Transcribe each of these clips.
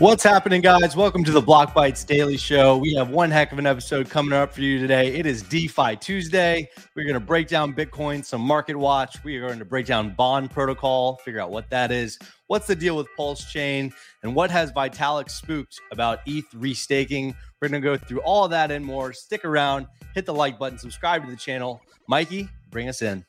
What's happening, guys? Welcome to the Block Bites Daily Show. We have one heck of an episode coming up for you today. It is DeFi Tuesday. We're going to break down Bitcoin, some market watch. We are going to break down Bond Protocol, figure out what that is, what's the deal with Pulse Chain, and what has Vitalik spooked about ETH restaking. We're going to go through all of that and more. Stick around, hit the like button, subscribe to the channel. Mikey, bring us in.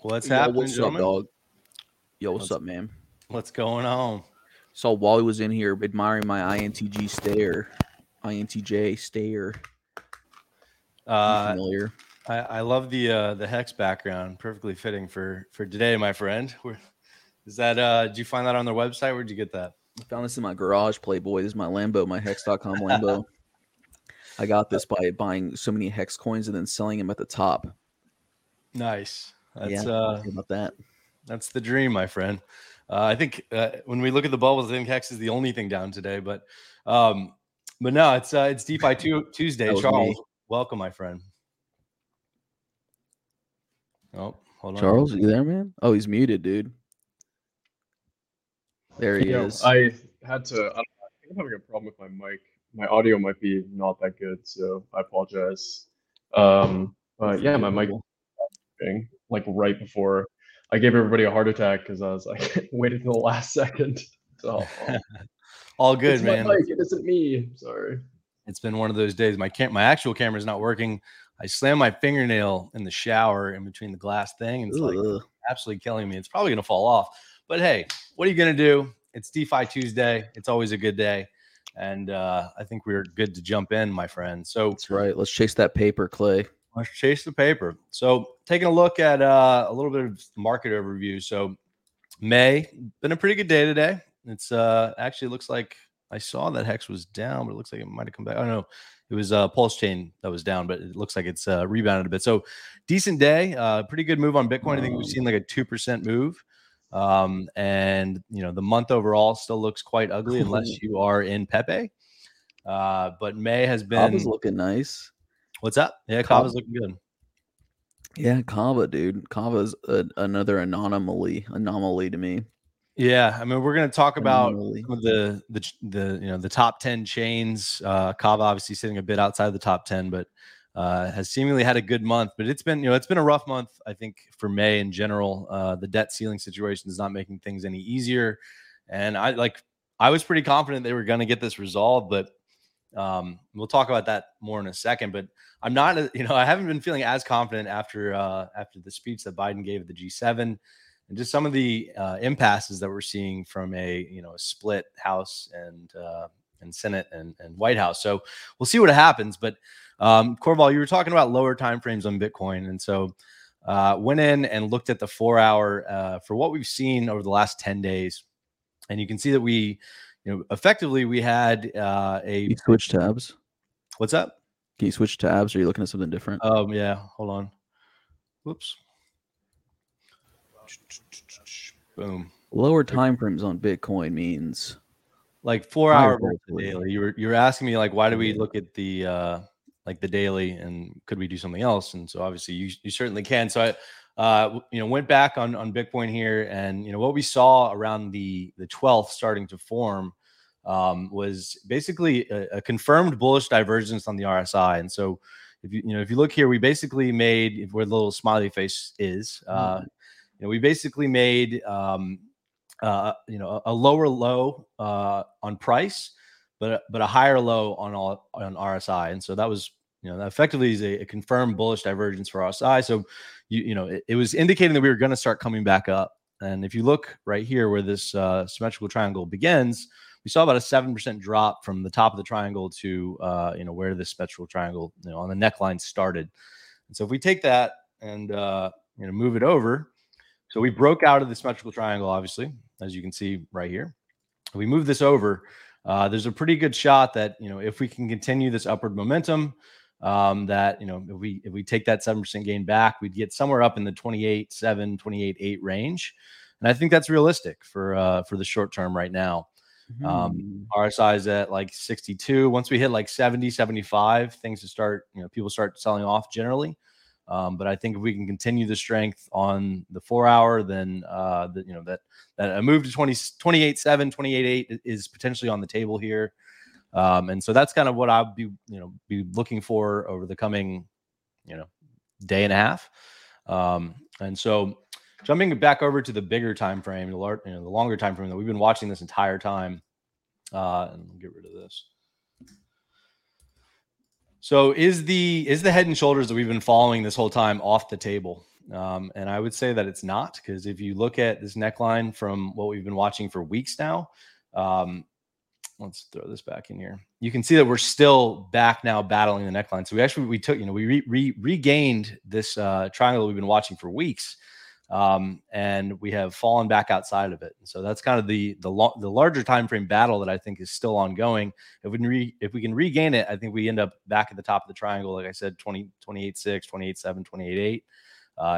What's happening, what's gentlemen? Up, dog? Yo, what's up, man? What's going on? So while he was in here admiring my INTG stare, INTJ stare. Familiar. I love the hex background. Perfectly fitting for today, my friend. Is that? Did you find that on their website? Where'd you get that? I found this in my garage, Playboy. This is my Lambo, my hex.com Lambo. I got this by buying so many hex coins and then selling them at the top. Nice. That's, yeah, about that. That's the dream, my friend. I think when we look at the bubbles, I think Hex is the only thing down today. But no, it's DeFi Tuesday. Charles, welcome, my friend. Oh, hold on, Charles, you there, man? Oh, he's muted, dude. There he is. I think I'm having a problem with my mic. My audio might be not that good, so I apologize. But yeah, my mic. Like right before I gave everybody a heart attack because I was like waited till the last second. So all good, it's man. Like, it isn't me. Sorry. It's been one of those days. My actual camera's not working. I slammed my fingernail in the shower in between the glass thing, and it's like absolutely killing me. It's probably gonna fall off. But hey, what are you gonna do? It's DeFi Tuesday. It's always a good day. And I think we're good to jump in, my friend. So that's right. Let's chase that paper, Clay. Let's chase the paper. So taking a look at a little bit of market overview. So May, been a pretty good day today. It's actually looks like I saw that HEX was down, but it looks like it might have come back. I don't know. It was Pulse Chain that was down, but it looks like it's rebounded a bit. So decent day, pretty good move on Bitcoin. I think we've seen like a 2% move. And, you know, the month overall still looks quite ugly unless you are in Pepe. But May has been... Kava's looking nice. What's up? Yeah, Kava's looking good. Yeah, Kava, dude. Kava's another anomaly to me. Yeah, I mean, we're going to talk about the you know, the top 10 chains. Kava obviously sitting a bit outside the top 10, but has seemingly had a good month. But it's been, you know, it's been a rough month, I think, for May in general. The debt ceiling situation is not making things any easier, and I was pretty confident they were going to get this resolved, but. We'll talk about that more in a second, but I'm not, you know, I haven't been feeling as confident after the speech that Biden gave at the G7 and just some of the impasses that we're seeing from a split House and Senate and White House. So we'll see what happens. But Corval, you were talking about lower timeframes on Bitcoin, and so went in and looked at the 4-hour for what we've seen over the last 10 days, and you can see that we. You know, effectively, we had You switch tabs. What's up? Can you switch tabs? Or are you looking at something different? Oh, yeah. Hold on. Whoops. Boom. Lower time frames on Bitcoin means like 4 hour daily. You were asking me like, why do we look at the like the daily, and could we do something else? And so obviously you certainly can. So I. You know, went back on Bitcoin here, and you know what we saw around the 12th starting to form was basically a confirmed bullish divergence on the RSI. And so, if you look here, we basically made where the little smiley face is. You know, we basically made a lower low on price, but a higher low on RSI. And so that was. You know, that effectively is a confirmed bullish divergence for RSI. So, it was indicating that we were going to start coming back up. And if you look right here where this symmetrical triangle begins, we saw about a 7% drop from the top of the triangle to, where this symmetrical triangle, on the neckline started. And so if we take that and, move it over. So we broke out of the symmetrical triangle, obviously, as you can see right here. We move this over. There's a pretty good shot that, if we can continue this upward momentum, that, you know, if we take that 7% gain back, we'd get somewhere up in the 28.7, 28.8 range. And I think that's realistic for the short term right now. Mm-hmm. RSI is at like 62. Once we hit like 70, 75, things to start, you know, people start selling off generally. But I think if we can continue the strength on the 4 hour, then, you know, that a move to 28.7, 28.8 is potentially on the table here. And so that's kind of what I'll be, you know, looking for over the coming, you know, day and a half. And so jumping back over to the bigger time frame, the longer time frame that we've been watching this entire time, and we'll get rid of this. So is the head and shoulders that we've been following this whole time off the table? And I would say that it's not, because if you look at this neckline from what we've been watching for weeks now, let's throw this back in here. You can see that we're still back now battling the neckline. So we regained this triangle we've been watching for weeks, and we have fallen back outside of it. And so that's kind of the larger time frame battle that I think is still ongoing. If we can regain it, I think we end up back at the top of the triangle, like I said, 28.6, 28.7, 28.8.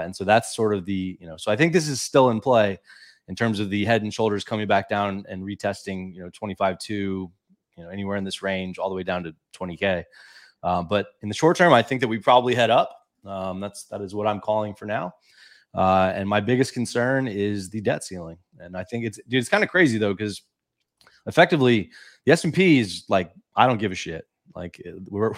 And so that's sort of the, you know, so I think this is still in play in terms of the head and shoulders coming back down and retesting, you know, 25.2, you know, anywhere in this range all the way down to 20K. But in the short term, I think that we probably head up. That is what I'm calling for now. And my biggest concern is the debt ceiling. And I think it's kind of crazy though, because effectively the S&P is like, I don't give a shit. Like we're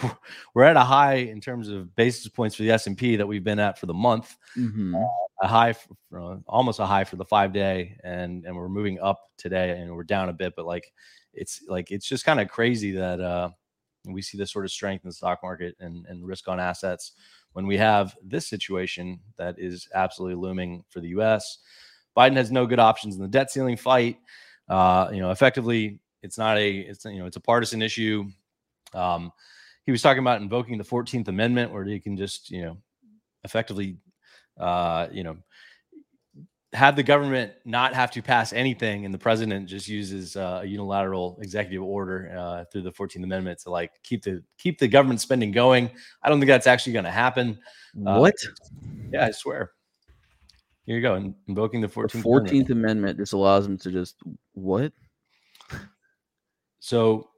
at a high in terms of basis points for the S&P that we've been at for the month, mm-hmm. Almost a high for the 5 day, and we're moving up today and we're down a bit, but like, it's just kind of crazy that, we see this sort of strength in the stock market and risk on assets when we have this situation that is absolutely looming for the U.S. Biden has no good options in the debt ceiling fight. You know, effectively, it's a partisan issue. He was talking about invoking the 14th Amendment, where you can just, you know, effectively, you know, have the government not have to pass anything, and the president just uses a unilateral executive order through the 14th Amendment to like keep the government spending going. I don't think that's actually going to happen. What? Yeah, I swear. Here you go, invoking the 14th Amendment. This allows them to just what? So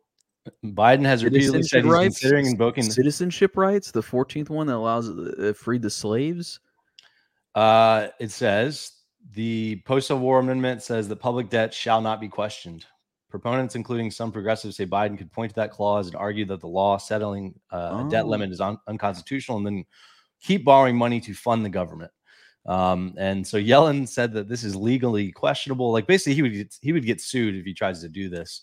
Biden has repeatedly said he's considering invoking citizenship rights. The 14th one that allows freed the slaves. It says. The post-Civil War Amendment says that public debt shall not be questioned. Proponents, including some progressives, say Biden could point to that clause and argue that the law settling a debt limit is unconstitutional, and then keep borrowing money to fund the government. And so Yellen said that this is legally questionable. Like basically, he would get sued if he tries to do this,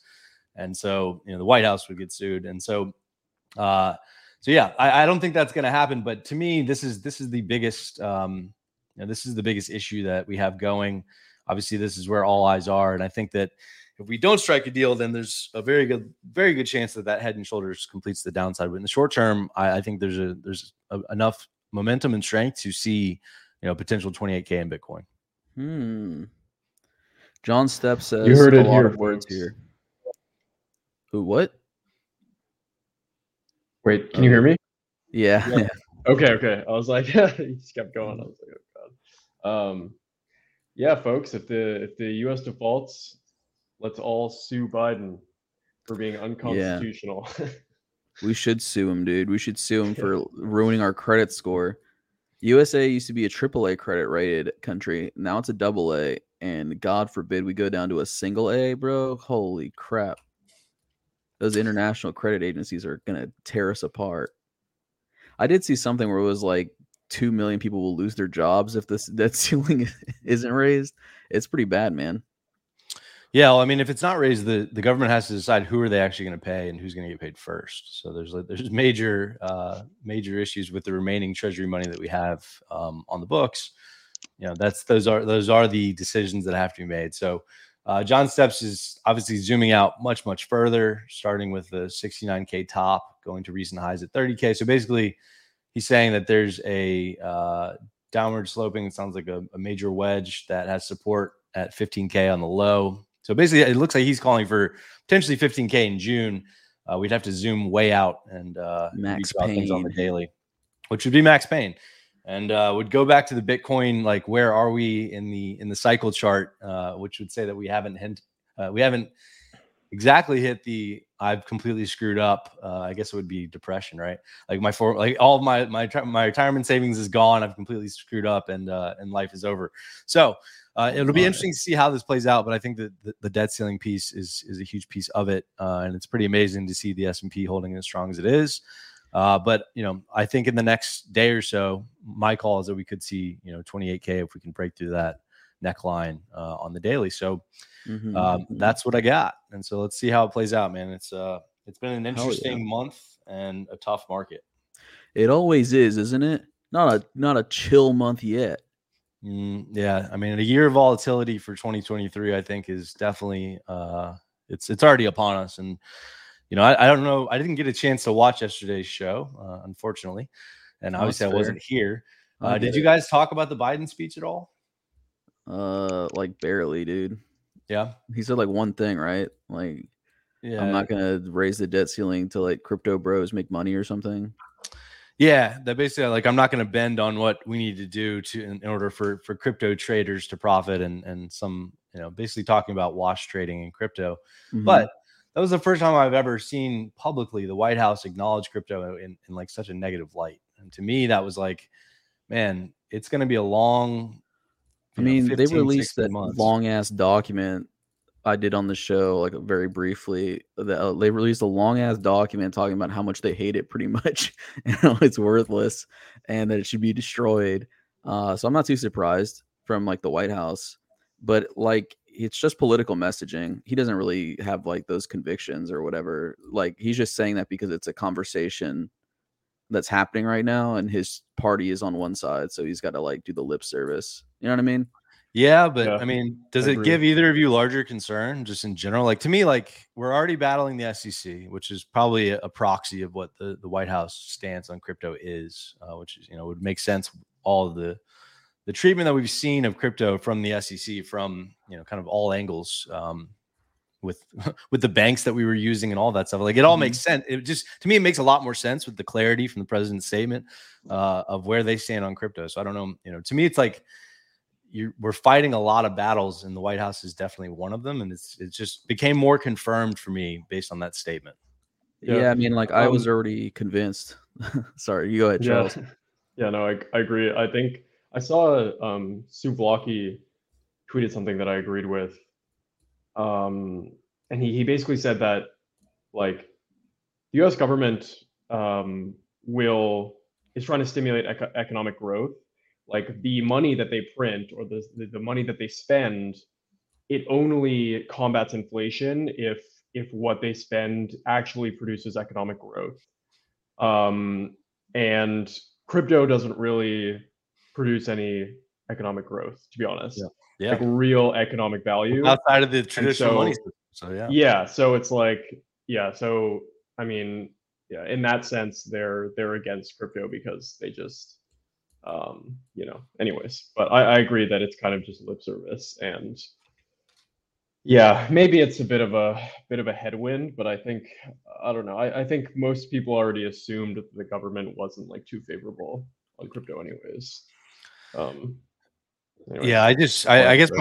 and so you know the White House would get sued. And so, yeah, I don't think that's going to happen. But to me, this is the biggest. You know, this is the biggest issue that we have going. Obviously, this is where all eyes are. And I think that if we don't strike a deal, then there's a very good chance that head and shoulders completes the downside. But in the short term, I think there's enough momentum and strength to see, you know, potential 28K in Bitcoin. John Stepp says you heard a lot of words here. Who, what? Wait, can you hear me? Yeah. Yeah. Okay. I was like, he just kept going. I was like, yeah, folks, if the U.S. defaults, let's all sue Biden for being unconstitutional. Yeah. We should sue him, dude. We should sue him for ruining our credit score. USA used to be a AAA credit rated country. Now it's a AA, and God forbid we go down to a single A, bro. Holy crap. Those international credit agencies are going to tear us apart. I did see something where it was like, 2 million people will lose their jobs if this debt ceiling isn't raised. It's pretty bad, man. Yeah, well, I mean, if it's not raised, the government has to decide who are they actually going to pay and who's going to get paid first. So there's major issues with the remaining Treasury money that we have on the books. You know, those are the decisions that have to be made. So John Stepp is obviously zooming out much further, starting with the 69K top, going to recent highs at 30K. So basically. He's saying that there's a downward sloping. It sounds like a major wedge that has support at 15K on the low. So basically, it looks like he's calling for potentially 15K in June, We'd have to zoom way out and Max Payne things on the daily, which would be Max Payne, and would go back to the Bitcoin, like where are we in the cycle chart, which would say that we haven't hit, exactly hit the I've completely screwed up. I guess it would be depression, right? Like all of my retirement savings is gone. I've completely screwed up, and life is over. So it'll be interesting to see how this plays out. But I think that the debt ceiling piece is a huge piece of it, and it's pretty amazing to see the S&P holding as strong as it is. But you know, I think in the next day or so, my call is that we could see 28K if we can break through that neckline on the daily. So that's what I got. And so let's see how it plays out, man. It's been an interesting month and a tough market. It always is, isn't it? Not a chill month yet. Yeah. I mean, a year of volatility for 2023, I think is definitely, it's already upon us. And, I don't know. I didn't get a chance to watch yesterday's show, unfortunately. And obviously I wasn't here. Did you guys talk about the Biden speech at all? Like barely, dude. Yeah. He said like one thing, right? Like, yeah, I'm not going to raise the debt ceiling to like crypto bros make money or something. Yeah. That basically like, I'm not going to bend on what we need to do to, in order for crypto traders to profit and some, basically talking about wash trading in crypto. Mm-hmm. But that was the first time I've ever seen publicly the White House acknowledge crypto in like such a negative light. And to me, that was like, man, it's going to be a long, they released that long ass document I did on the show, like very briefly. They released a long ass document talking about how much they hate it, pretty much, and how it's worthless and that it should be destroyed. So I'm not too surprised from like the White House, but like it's just political messaging. He doesn't really have like those convictions or whatever. Like he's just saying that because it's a conversation that's happening right now, and his party is on one side, so he's got to like do the lip service. You know what I mean? Yeah, but yeah. I mean, does it give either of you larger concern just in general? Like to me, like we're already battling the SEC, which is probably a proxy of what the White House stance on crypto is, which is, would make sense. All of the treatment that we've seen of crypto from the SEC from, kind of all angles, with the banks that we were using and all that stuff, like it all makes sense. It just, to me, it makes a lot more sense with the clarity from the president's statement of where they stand on crypto. So I don't know, to me, it's like we're fighting a lot of battles, and the White House is definitely one of them. And it just became more confirmed for me based on that statement. Yeah. I mean, like I was already convinced. Sorry, you go ahead, Charles. Yeah, no, I agree. I think I saw Sue Blocky tweeted something that I agreed with. And he basically said that like the US government is trying to stimulate economic growth. Like the money that they print or the money that they spend, it only combats inflation if what they spend actually produces economic growth. And crypto doesn't really produce any economic growth, to be honest. Yeah. Like real economic value outside of the traditional money system. So it's like, in that sense, they're against crypto because they just, anyways, but I agree that it's kind of just lip service, and yeah, maybe it's a bit of a headwind, but I think, I don't know. I think most people already assumed that the government wasn't like too favorable on crypto anyways. Yeah, I guess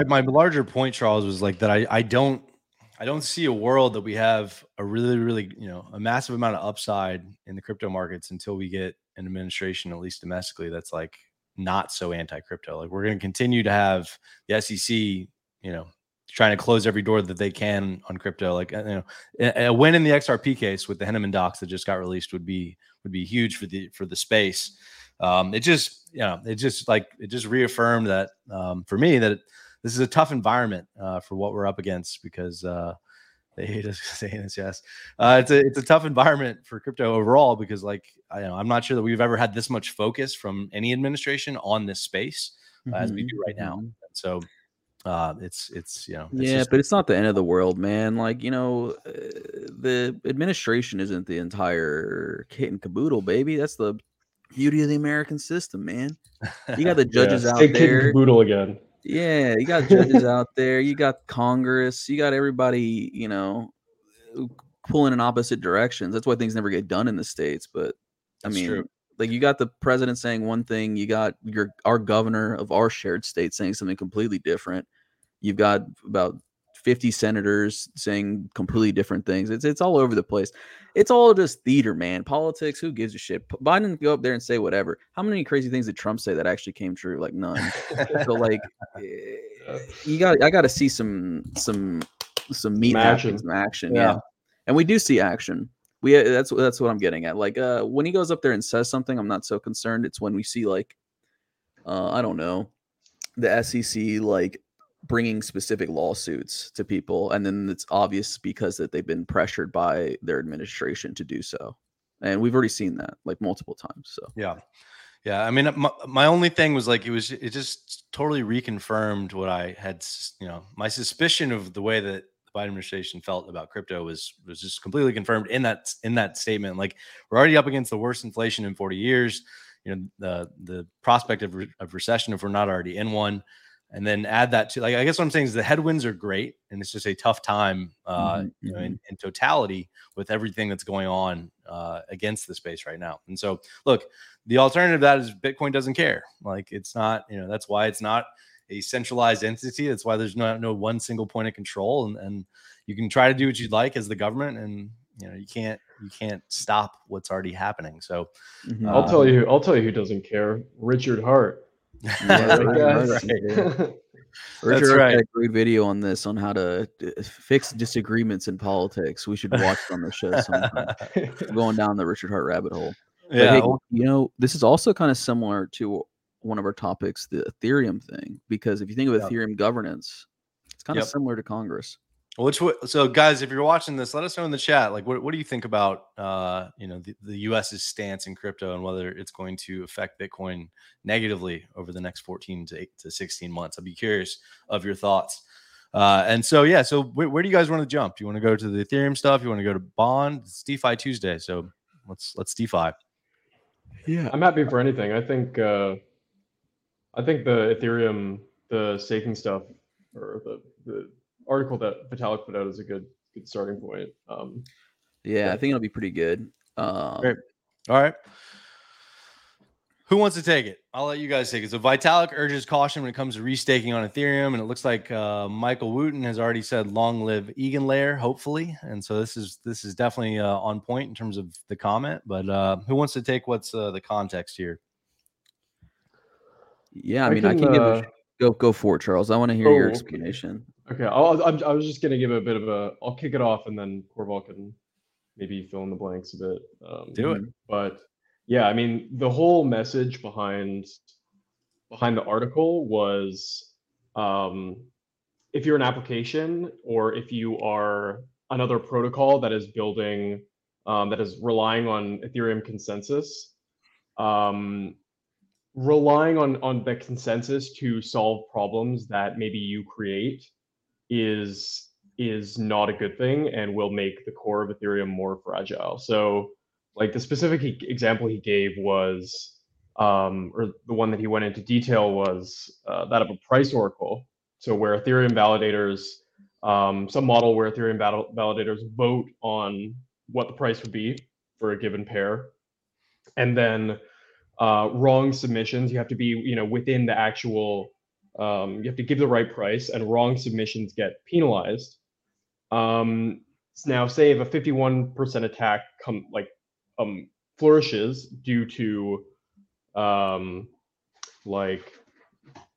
my larger point, Charles, was like that I don't see a world that we have a really, really, a massive amount of upside in the crypto markets until we get an administration, at least domestically, that's like not so anti-crypto. Like we're going to continue to have the SEC, trying to close every door that they can on crypto. Like, a win in the XRP case with the Henneman docs that just got released would be huge for the space. It just reaffirmed that, for me, that this is a tough environment, for what we're up against, because, they hate us saying this. Yes. It's a tough environment for crypto overall, because like, I'm not sure that we've ever had this much focus from any administration on this space as we do right now. So, but it's not the end of the world, man. Like, the administration isn't the entire kit and caboodle, baby. That's the beauty of the American system, man. You got the judges out there. Brutal again. Yeah, you got judges out there. You got Congress. You got everybody, pulling in opposite directions. That's why things never get done in the States. But I mean, true. Like you got the president saying one thing, you got our governor of our shared state saying something completely different. You've got about 50 senators saying completely different things. It's all over the place. It's all just theater, man. Politics, who gives a shit? Biden can go up there and say whatever. How many crazy things did Trump say that actually came true? Like none. So like I gotta see some meat action. Some action. Yeah. And we do see action. That's what I'm getting at. Like when he goes up there and says something, I'm not so concerned. It's when we see like I don't know, the SEC like bringing specific lawsuits to people, and then it's obvious because that they've been pressured by their administration to do so, and we've already seen that like multiple times. So yeah, I mean, my only thing was like it just totally reconfirmed what I had, you know, my suspicion of the way that the Biden administration felt about crypto was just completely confirmed in that statement. Like we're already up against the worst inflation in 40 years. You know, the prospect of recession if we're not already in one. And then add that to, like, I guess what I'm saying is the headwinds are great, and it's just a tough time, you know, in totality with everything that's going on against the space right now. And so, look, the alternative to that is Bitcoin doesn't care. Like, it's not, you know, that's why it's not a centralized entity. That's why there's no one single point of control, and you can try to do what you'd like as the government, and you know, you can't stop what's already happening. So, I'll tell you who doesn't care: Richard Heart. Yes. Richard had a great video on this, on how to fix disagreements in politics. We should watch it on the show sometime. Going down the Richard Heart rabbit hole. Yeah. Hey, you know, this is also kind of similar to one of our topics, the Ethereum thing, because if you think of Ethereum governance, it's kind of similar to Congress. So guys, if you're watching this, let us know in the chat. Like, what do you think about, you know, the U.S.'s stance in crypto and whether it's going to affect Bitcoin negatively over the next 14 to 16 months? I'd be curious of your thoughts. And so, yeah. So where do you guys want to jump? Do you want to go to the Ethereum stuff? You want to go to Bond? It's DeFi Tuesday, so let's DeFi. Yeah, I'm happy for anything. I think the Ethereum, the staking stuff, or the article that Vitalik put out is a good starting point. I think it'll be pretty good. Great. All right. Who wants to take it? I'll let you guys take it. So Vitalik urges caution when it comes to restaking on Ethereum, and it looks like Michael Wooten has already said long live EigenLayer, hopefully. And so this is definitely on point in terms of the comment, but who wants to take what's the context here? Yeah, I can give a go for it, Charles. I want to hear your explanation. Okay, I was just going to give a bit of a... I'll kick it off, and then Corval can maybe fill in the blanks a bit. Do it. But yeah, I mean, the whole message behind the article was if you're an application, or if you are another protocol that is building, that is relying on Ethereum consensus, relying on the consensus to solve problems that maybe you create is not a good thing and will make the core of Ethereum more fragile. So like the specific example he gave was, or the one that he went into detail was that of a price oracle. So where Ethereum validators, some model where Ethereum validators vote on what the price would be for a given pair. And then wrong submissions, you have to be, you know, within the actual... you have to give the right price, and wrong submissions get penalized. Now, say if a 51% attack flourishes due to like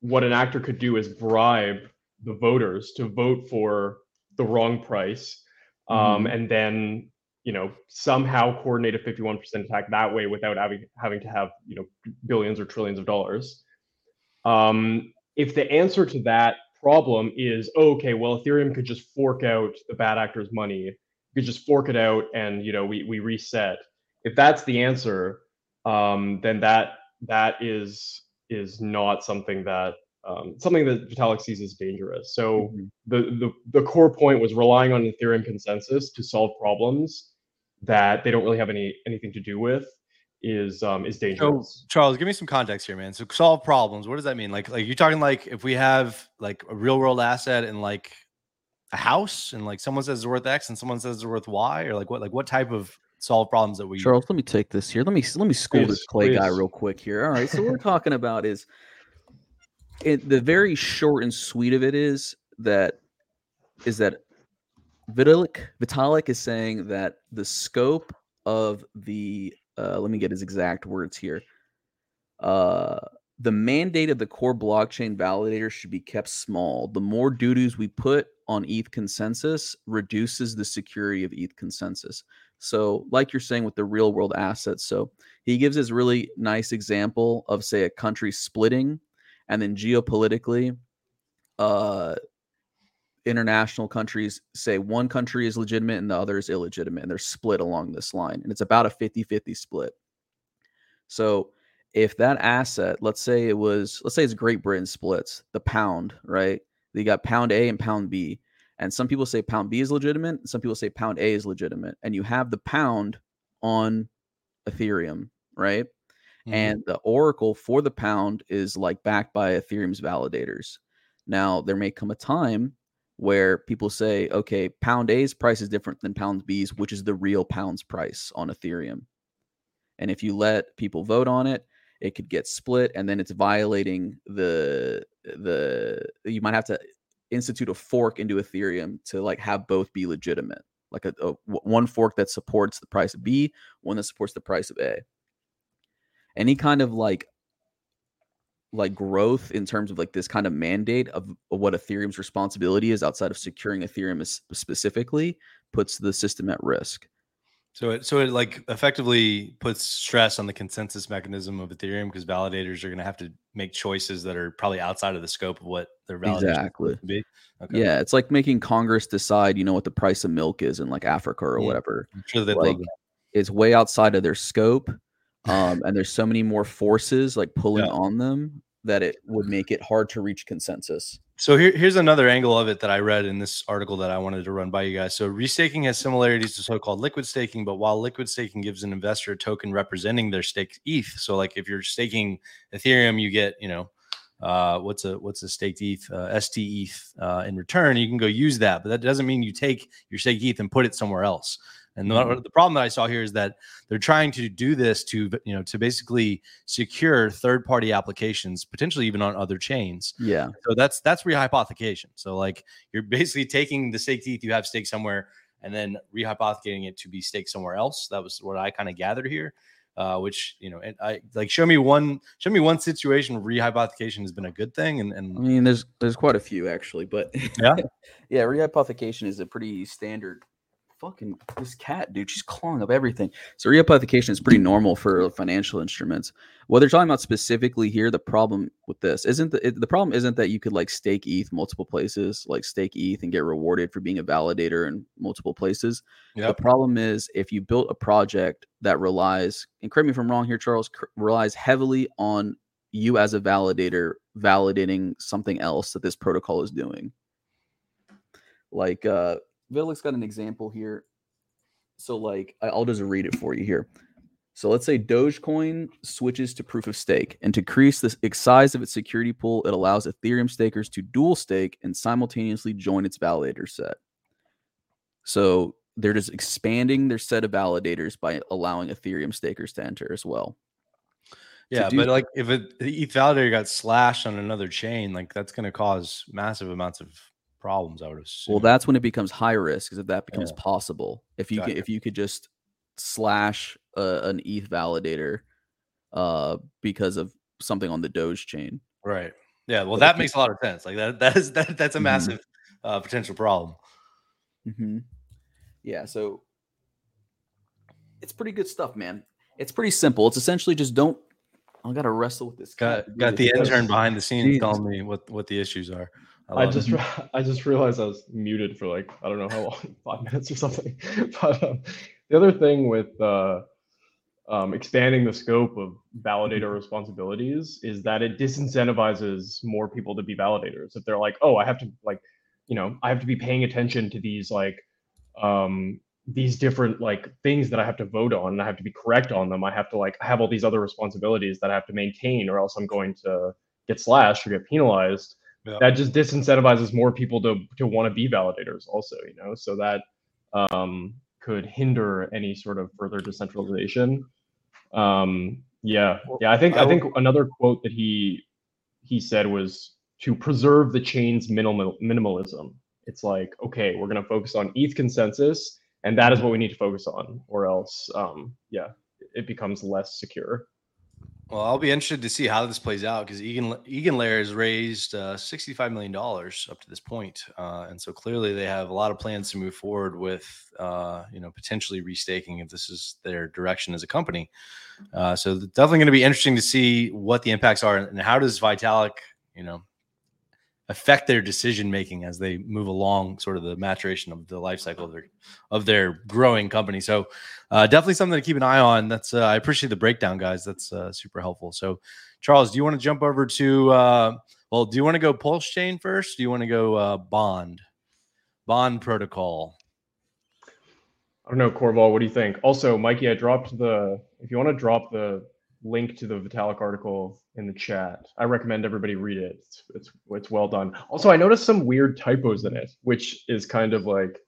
what an actor could do is bribe the voters to vote for the wrong price, and then, you know, somehow coordinate a 51% attack that way without having to have, you know, billions or trillions of dollars. If the answer to that problem is, okay, well, Ethereum could just fork out the bad actor's money, you could just fork it out and, you know, we reset. If that's the answer, then that is not something that something that Vitalik sees as dangerous. So the core point was relying on Ethereum consensus to solve problems that they don't really have anything to do with is dangerous. So, Charles, give me some context here, man. So solve problems. What does that mean? Like you're talking like if we have like a real world asset and like a house, and like someone says it's worth X and someone says it's worth Y, or like what type of solve problems that we Charles, let me take this here. Let me school this Clay guy real quick here. All right. So what we're talking about is the very short and sweet of it is that Vitalik is saying that the scope of the let me get his exact words here. The mandate of the core blockchain validator should be kept small. The more doo-doos we put on ETH consensus reduces the security of ETH consensus. So like you're saying with the real world assets. So he gives this really nice example of, say, a country splitting, and then geopolitically, international countries say one country is legitimate and the other is illegitimate, and they're split along this line. And it's about a 50-50 split. So if that asset, let's say it's Great Britain splits the pound, right? You got pound A and pound B. And some people say pound B is legitimate, and some people say pound A is legitimate. And you have the pound on Ethereum, right? Mm-hmm. And the oracle for the pound is like backed by Ethereum's validators. Now, there may come a time where people say, okay, pound A's price is different than pound B's, which is the real pound's price on Ethereum. And if you let people vote on it, it could get split, and then it's violating the you might have to institute a fork into Ethereum to like have both be legitimate, like a one fork that supports the price of B, one that supports the price of A. Any kind of like growth in terms of like this kind of mandate of what Ethereum's responsibility is outside of securing Ethereum specifically puts the system at risk. So it like effectively puts stress on the consensus mechanism of Ethereum, because validators are going to have to make choices that are probably outside of the scope of what their validators exactly should be. Okay. Yeah, it's like making Congress decide, you know, what the price of milk is in like Africa or whatever. I'm sure they'd love that. It's way outside of their scope, and there's so many more forces like pulling on them that it would make it hard to reach consensus. So here's another angle of it that I read in this article that I wanted to run by you guys. So restaking has similarities to so-called liquid staking, but while liquid staking gives an investor a token representing their staked ETH. So like if you're staking Ethereum, you get, you know, what's a staked ETH, STETH in return. You can go use that, but that doesn't mean you take your staked ETH and put it somewhere else. And the problem that I saw here is that they're trying to do this to basically secure third-party applications, potentially even on other chains. Yeah. So that's rehypothecation. So like you're basically taking the staked ETH you have staked somewhere and then rehypothecating it to be staked somewhere else. That was what I kind of gathered here. Which, you know, and I like show me one situation where rehypothecation has been a good thing. And I mean, there's quite a few actually, but yeah, rehypothecation is a pretty standard. Fucking this cat, dude, she's clawing up everything. So rehypothecation is pretty normal for financial instruments. What they're talking about specifically here, the problem with this isn't the problem isn't that you could like stake ETH multiple places, like stake ETH and get rewarded for being a validator in multiple places. Yep. The problem is if you built a project that relies, and correct me if I'm wrong here, Charles, relies heavily on you as a validator validating something else that this protocol is doing. Like Vitalik's got an example here. So like, I'll just read it for you here. So let's say Dogecoin switches to proof of stake, and to increase the size of its security pool, it allows Ethereum stakers to dual stake and simultaneously join its validator set. So they're just expanding their set of validators by allowing Ethereum stakers to enter as well. Yeah, but like if the ETH validator got slashed on another chain, like that's going to cause massive amounts of problems, I would assume. Well, that's when it becomes high risk, is if that becomes possible. If you could just slash an ETH validator because of something on the Doge chain, right? Yeah, well, that makes a lot of sense. Like that's a massive potential problem. Mm-hmm. Yeah, so it's pretty good stuff, man. It's pretty simple. It's essentially just don't. I got to wrestle with this. Got the intern behind the scenes telling me what the issues are. I just realized I was muted for like, I don't know how long, 5 minutes or something. But the other thing with expanding the scope of validator responsibilities is that it disincentivizes more people to be validators. If they're like, oh, I have to like, you know, I have to be paying attention to these like these different like things that I have to vote on, and I have to be correct on them. I have to like, I have all these other responsibilities that I have to maintain, or else I'm going to get slashed or get penalized. Yeah. That just disincentivizes more people to want to be validators also, you know, so that could hinder any sort of further decentralization. I think another quote that he said was to preserve the chain's minimalism. It's like, okay, we're going to focus on ETH consensus, and that is what we need to focus on, or else, it becomes less secure. Well, I'll be interested to see how this plays out, because EigenLayer has raised $65 million up to this point. And so clearly they have a lot of plans to move forward with, potentially restaking if this is their direction as a company. So definitely going to be interesting to see what the impacts are and how does Vitalik, affect their decision-making as they move along sort of the maturation of the life cycle of their growing company. So definitely something to keep an eye on. That's I appreciate the breakdown, guys. That's super helpful. So Charles, do you want to jump over to, do you want to go Pulse Chain first? Do you want to go Bond Protocol? I don't know, Corval, what do you think? Also, Mikey, if you want to drop the link to the Vitalik article in the chat, I recommend everybody read it. It's well done. Also, I noticed some weird typos in it, which is kind of like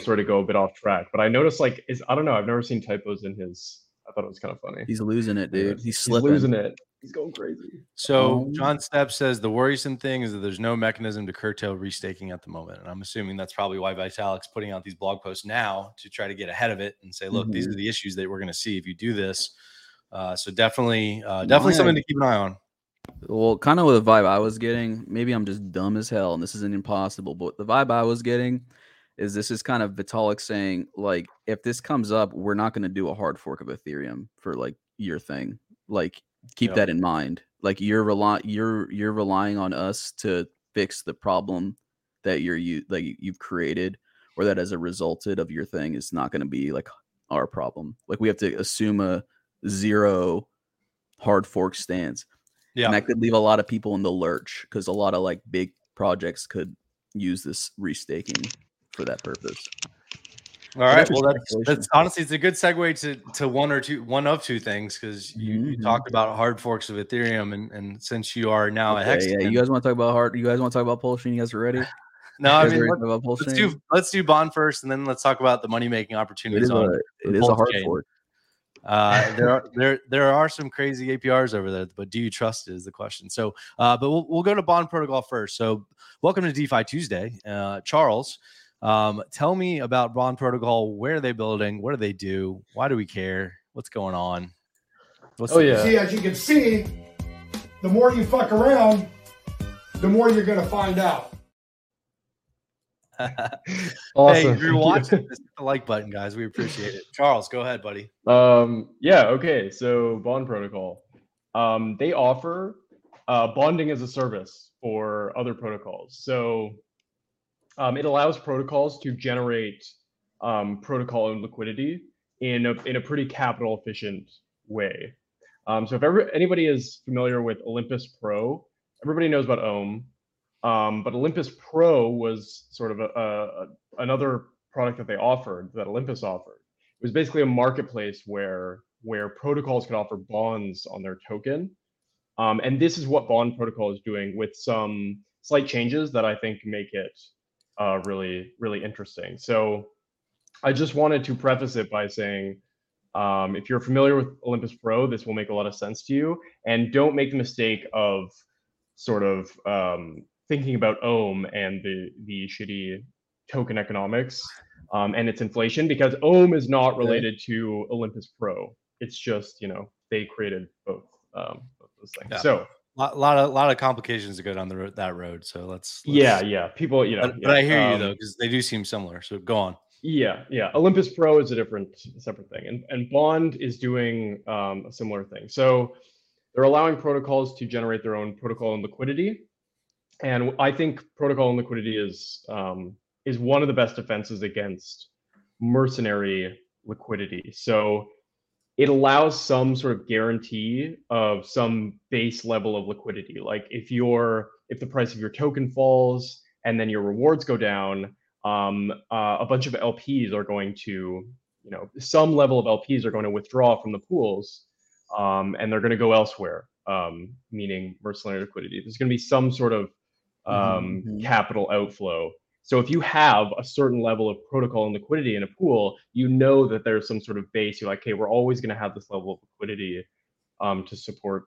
sort of go a bit off track. But I noticed I don't know. I've never seen typos in his. I thought it was kind of funny. He's losing it, dude. He's slipping. He's losing it. He's going crazy. So John Stepp says the worrisome thing is that there's no mechanism to curtail restaking at the moment, and I'm assuming that's probably why Vitalik's putting out these blog posts now to try to get ahead of it and say, look, these are the issues that we're going to see if you do this. So definitely something to keep an eye on. Well, kind of with the vibe I was getting, maybe I'm just dumb as hell and this isn't impossible, but the vibe I was getting is this is kind of Vitalik saying, like, if this comes up, we're not going to do a hard fork of Ethereum for like your thing. Like, keep that in mind. Like you're relying on us to fix the problem that you've created, or that as a result of your thing is not going to be like our problem. Like we have to assume a zero hard fork stance, and that could leave a lot of people in the lurch because a lot of like big projects could use this restaking for that purpose. All right, well that's honestly, it's a good segue to one of two things, because you talked about hard forks of Ethereum, and since you are now a HEX, you guys want to talk about you guys want to talk about Pulse Chain? You guys are ready? No, I mean, let's do Bond first, and then let's talk about the money making opportunities. It is a hard fork. There are some crazy APRs over there, but do you trust it is the question. So, but we'll go to Bond Protocol first. So welcome to DeFi Tuesday. Charles, tell me about Bond Protocol. Where are they building? What do they do? Why do we care? What's going on? As you can see, the more you fuck around, the more you're going to find out. Awesome. Hey, if you're watching this, hit the like button, guys. We appreciate it. Charles, go ahead, buddy. So Bond Protocol, they offer bonding as a service for other protocols. So it allows protocols to generate protocol and liquidity in a pretty capital efficient way. So if anybody is familiar with Olympus Pro, everybody knows about Ohm. But Olympus Pro was sort of another product that Olympus offered. It was basically a marketplace where protocols could offer bonds on their token. And this is what Bond Protocol is doing, with some slight changes that I think make it really, really interesting. So I just wanted to preface it by saying, if you're familiar with Olympus Pro, this will make a lot of sense to you. And don't make the mistake of sort of thinking about Ohm and the shitty token economics and its inflation, because Ohm is not related to Olympus Pro. It's just, they created both those things. Yeah. So a lot of complications to go down that road. So let's. People, But I hear you though, because they do seem similar. So go on. Yeah. Olympus Pro is a separate thing. And Bond is doing a similar thing. So they're allowing protocols to generate their own protocol and liquidity. And I think protocol and liquidity is one of the best defenses against mercenary liquidity. So it allows some sort of guarantee of some base level of liquidity. Like if the price of your token falls and then your rewards go down, a bunch of LPs are going to, some level of LPs are going to withdraw from the pools, and they're going to go elsewhere, meaning mercenary liquidity. There's going to be some sort of capital outflow. So if you have a certain level of protocol and liquidity in a pool, you know that there's some sort of base. You're like, hey, we're always going to have this level of liquidity to support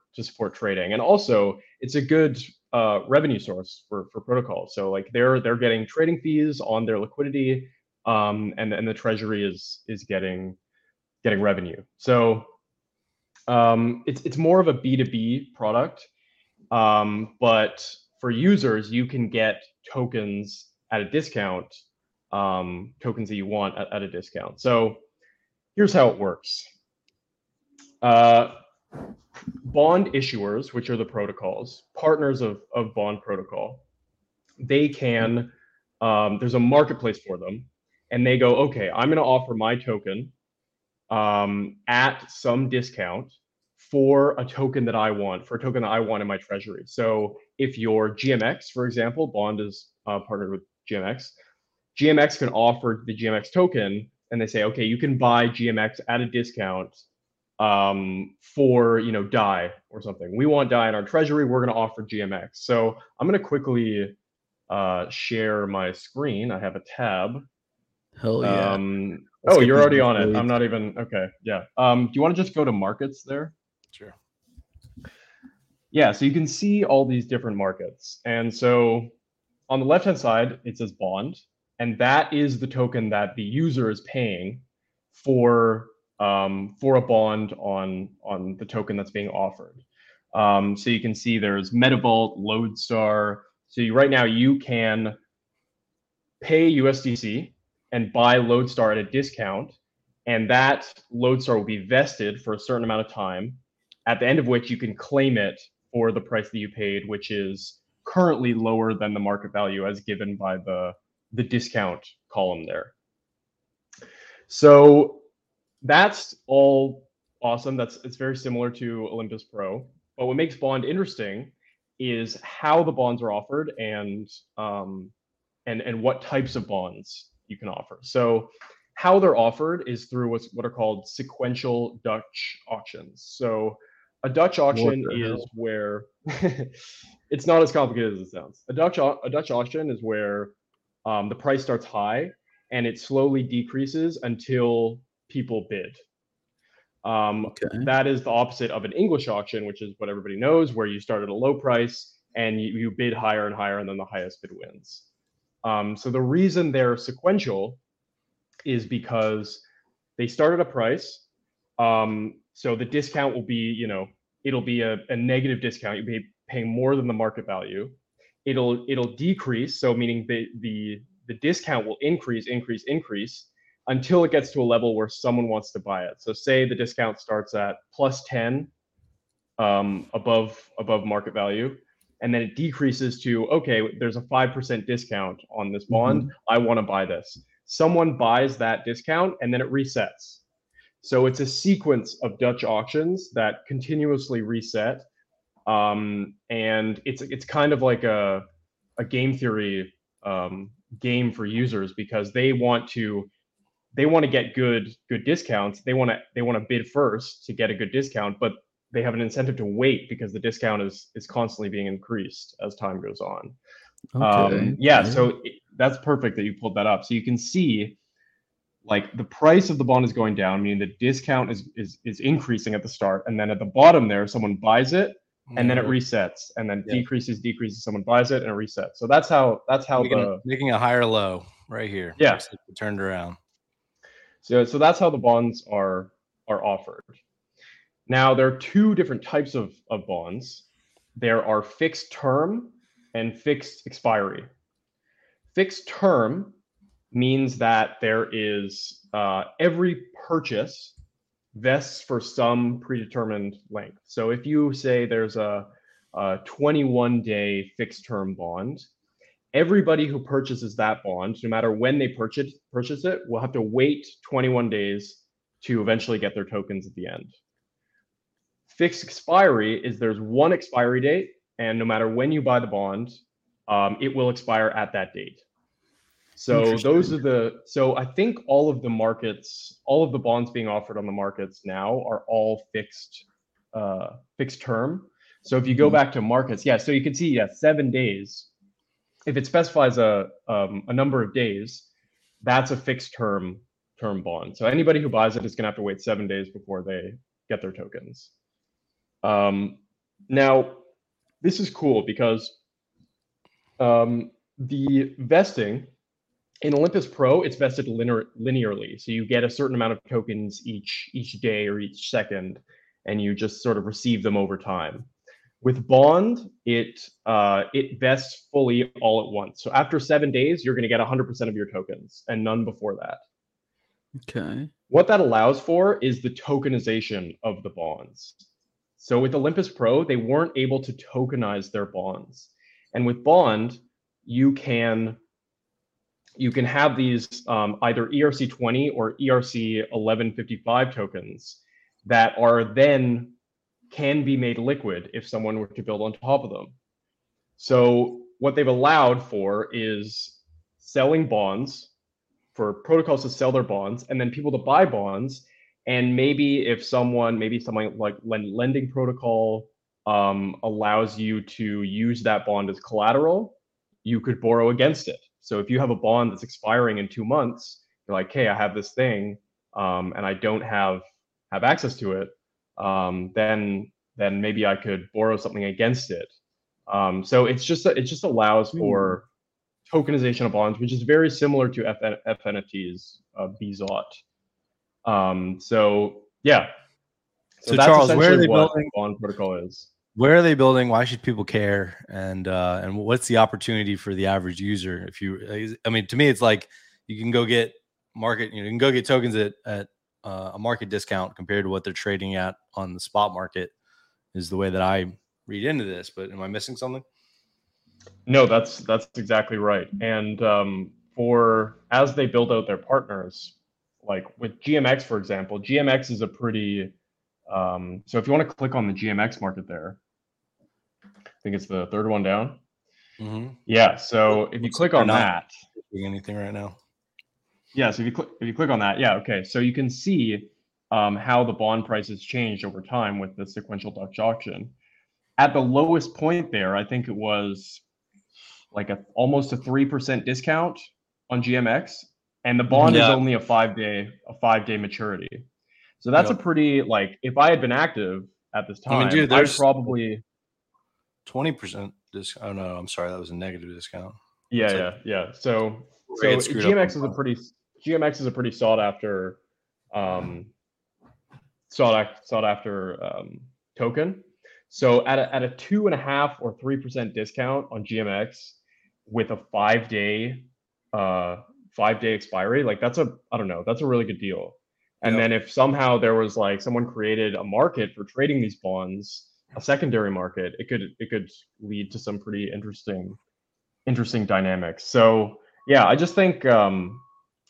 trading. And also, it's a good revenue source for protocols. So like they're getting trading fees on their liquidity, and the treasury is getting revenue. So it's more of a B2B product, but for users, you can get tokens at a discount, tokens that you want at a discount. So here's how it works. Bond issuers, which are the protocols, partners of Bond Protocol, they can, there's a marketplace for them, and they go, okay, I'm gonna offer my token at some discount for a token that I want, in my treasury. So if you're GMX, for example, Bond is partnered with GMX can offer the GMX token, and they say, okay, you can buy GMX at a discount for, DAI or something. We want DAI in our treasury. We're going to offer GMX. So I'm going to quickly share my screen. I have a tab. Hell yeah. Oh, you're already on it. I'm not even. Okay. Yeah. Do you want to just go to markets there? Sure. Yeah. So you can see all these different markets. And so on the left-hand side, it says Bond, and that is the token that the user is paying for a bond on the token that's being offered. So you can see there's MetaVault, Lodestar. So right now you can pay USDC and buy Lodestar at a discount, and that Lodestar will be vested for a certain amount of time, at the end of which you can claim it for the price that you paid, which is currently lower than the market value as given by the discount column there. So that's all awesome. It's very similar to Olympus Pro. But what makes Bond interesting is how the bonds are offered and what types of bonds you can offer. So how they're offered is through what are called sequential Dutch auctions. So a Dutch auction is where it's not as complicated as it sounds. A Dutch auction is where the price starts high and it slowly decreases until people bid. That is the opposite of an English auction, which is what everybody knows, where you start at a low price and you bid higher and higher, and then the highest bid wins. So the reason they're sequential is because they start at a price. So the discount will be, it'll be a negative discount. You'll be paying more than the market value. It'll decrease. So meaning the discount will increase until it gets to a level where someone wants to buy it. So say the discount starts at plus 10 above market value, and then it decreases to, okay, there's a 5% discount on this bond. I want to buy this. Someone buys that discount, and then it resets. So it's a sequence of Dutch auctions that continuously reset, and it's kind of like a game theory game for users, because they want to get good discounts. They want to bid first to get a good discount, but they have an incentive to wait because the discount is constantly being increased as time goes on. Okay. So that's perfect that you pulled that up. So you can see, like, the price of the bond is going down, meaning the discount is increasing at the start, and then at the bottom there, someone buys it, and then it resets, and then decreases, someone buys it, and it resets. So that's how making a higher low right here. Yeah, turned around. So that's how the bonds are offered. Now there are two different types of bonds. There are fixed term and fixed expiry. Fixed term means that there is every purchase vests for some predetermined length. So if you say there's a 21-day fixed term bond, everybody who purchases that bond, no matter when they purchase it, will have to wait 21 days to eventually get their tokens at the end. Fixed expiry is there's one expiry date, and no matter when you buy the bond, it will expire at that date. So I think all of the bonds being offered on the markets now are all fixed term. So if you go back to markets, so you can see, 7 days if it specifies a number of days, that's a fixed term bond. So anybody who buys it is going to have to wait 7 days before they get their tokens. Now, this is cool because the vesting in Olympus Pro, it's vested linearly. So you get a certain amount of tokens each day or each second, and you just sort of receive them over time. With Bond, it vests fully all at once. So after 7 days, you're going to get 100% of your tokens and none before that. Okay. What that allows for is the tokenization of the bonds. So with Olympus Pro, they weren't able to tokenize their bonds. And with Bond, you can have these either ERC20 or ERC1155 tokens that are then can be made liquid if someone were to build on top of them. So what they've allowed for is selling bonds, for protocols to sell their bonds, and then people to buy bonds. And maybe if someone, like Lending Protocol allows you to use that bond as collateral, you could borrow against it. So if you have a bond that's expiring in 2 months, you're like, hey, I have this thing and I don't have access to it, then maybe I could borrow something against it. So it just allows for tokenization of bonds, which is very similar to FNFTs, BZOT. So yeah. So that's Charles, where are they building Bond Protocol is? Where are they building? Why should people care? And what's the opportunity for the average user? If you, I mean, to me, it's like you can go get tokens at a market discount compared to what they're trading at on the spot market, is the way that I read into this. But am I missing something? No, that's exactly right. And as they build out their partners, like with GMX, for example, GMX is a pretty. So if you want to click on the GMX market there, I think it's the third one down. Mm-hmm. Yeah. So if you click on that, doing anything right now. Yeah. So if you click on that, yeah. Okay. So you can see how the bond price has changed over time with the sequential Dutch auction. At the lowest point there, I think it was like almost a 3% discount on GMX, and the bond is only a five day maturity. So that's a pretty, like, if I had been active at this time, I mean, dude, there's probably 20% discount. Oh no, I'm sorry, that was a negative discount. Yeah. So GMX is a pretty sought after token. So at a 2.5 or 3% discount on GMX with a 5 day expiry, like that's a really good deal. And then if somehow there was like someone created a market for trading these bonds, a secondary market, it could lead to some pretty interesting dynamics. So yeah, I just think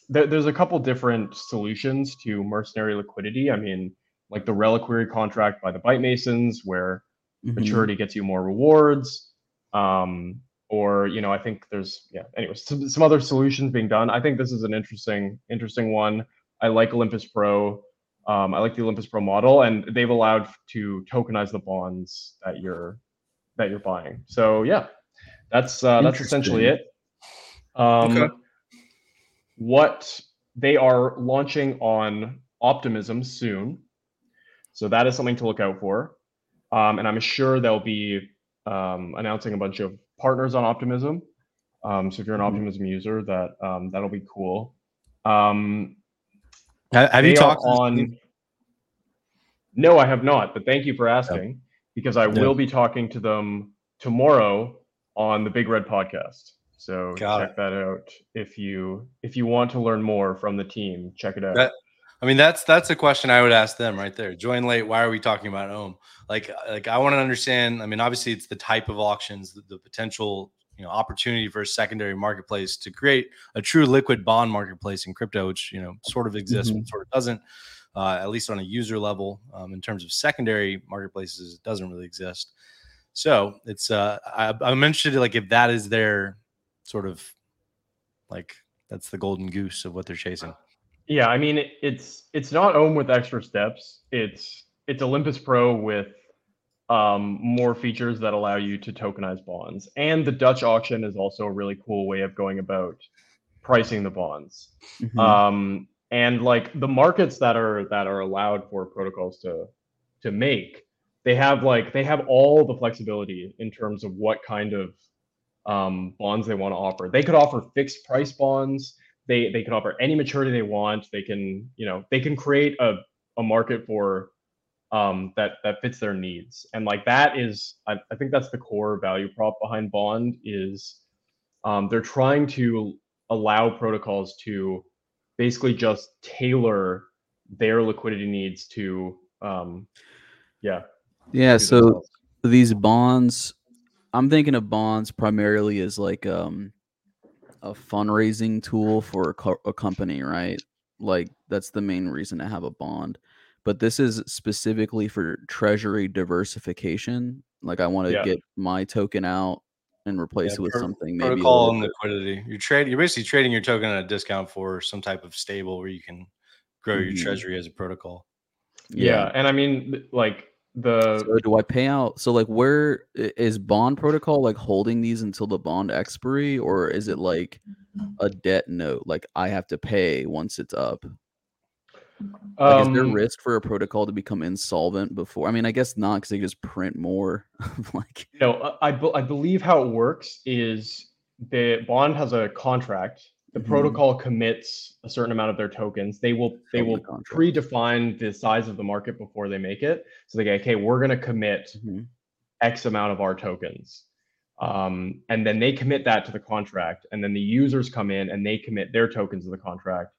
there's a couple different solutions to mercenary liquidity. I mean, like the reliquary contract by the Byte Masons, where maturity gets you more rewards, or I think there's some other solutions being done. I think this is an interesting one. I like Olympus Pro. I like the Olympus Pro model, and they've allowed to tokenize the bonds that you're buying. So yeah, that's essentially it. Okay. What they are launching on Optimism soon, so that is something to look out for. And I'm sure they'll be announcing a bunch of partners on Optimism. So if you're an Optimism user, that'll be cool. Have you talked on? No, I have not. But thank you for asking, because I will be talking to them tomorrow on the Big Red podcast. So check that out if you want to learn more from the team. Check it out. That's a question I would ask them right there. Join late. Why are we talking about Ohm? Like I want to understand. I mean, obviously, it's the type of auctions, the potential opportunity for a secondary marketplace to create a true liquid bond marketplace in crypto, which sort of exists but sort of doesn't, at least on a user level. In terms of secondary marketplaces, it doesn't really exist. So it's I'm interested, like, if that is their sort of, like, that's the golden goose of what they're chasing. Yeah, I mean, it's not Ohm with extra steps. It's Olympus Pro with more features that allow you to tokenize bonds. And the Dutch auction is also a really cool way of going about pricing the bonds. Mm-hmm. And like the markets that are allowed for protocols to make, they have all the flexibility in terms of what kind of bonds they want to offer. They could offer fixed price bonds. They can offer any maturity they want. They can create a market for that fits their needs. And like that is, I think that's the core value prop behind Bond is they're trying to allow protocols to basically just tailor their liquidity needs to so themselves. These bonds, I'm thinking of bonds primarily as like a fundraising tool for a company, right? Like that's the main reason to have a bond. But this is specifically for treasury diversification. Like I want to get my token out and replace it with something. Maybe protocol and liquidity. You're basically trading your token at a discount for some type of stable where you can grow your treasury as a protocol. Yeah. And I mean, like so do I pay out? So like, where is Bond Protocol like holding these until the bond expiry, or is it like a debt note? Like I have to pay once it's up. Like is there risk for a protocol to become insolvent before? I mean, I guess not, because they just print more. Like, no, I believe how it works is the bond has a contract. The protocol commits a certain amount of their tokens. They will predefine the size of the market before they make it. So they go, okay, we're going to commit X amount of our tokens. And then they commit that to the contract. And then the users come in and they commit their tokens to the contract.